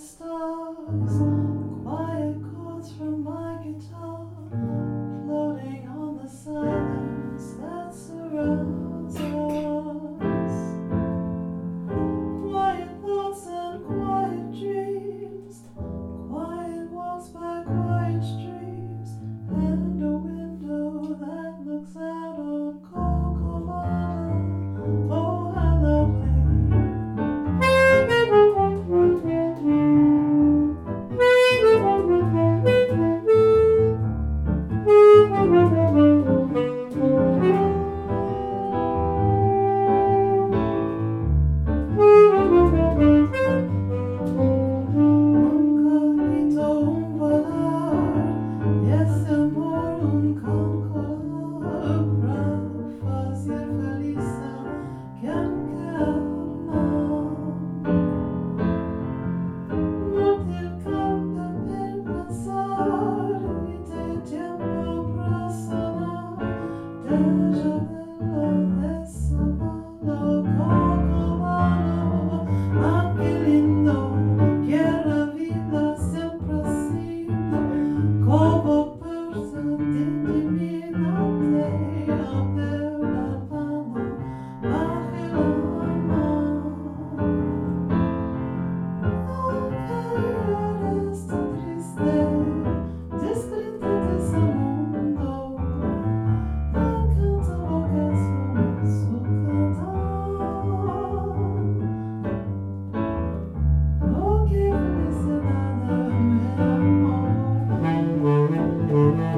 stars, quiet chords from my guitar, floating on the silence that surrounds us. Quiet thoughts and quiet dreams, quiet walks by quiet streams, and a window that looks out on Corcovado. Oh, how lovely.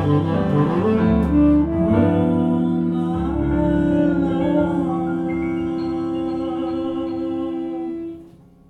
Oh, my love.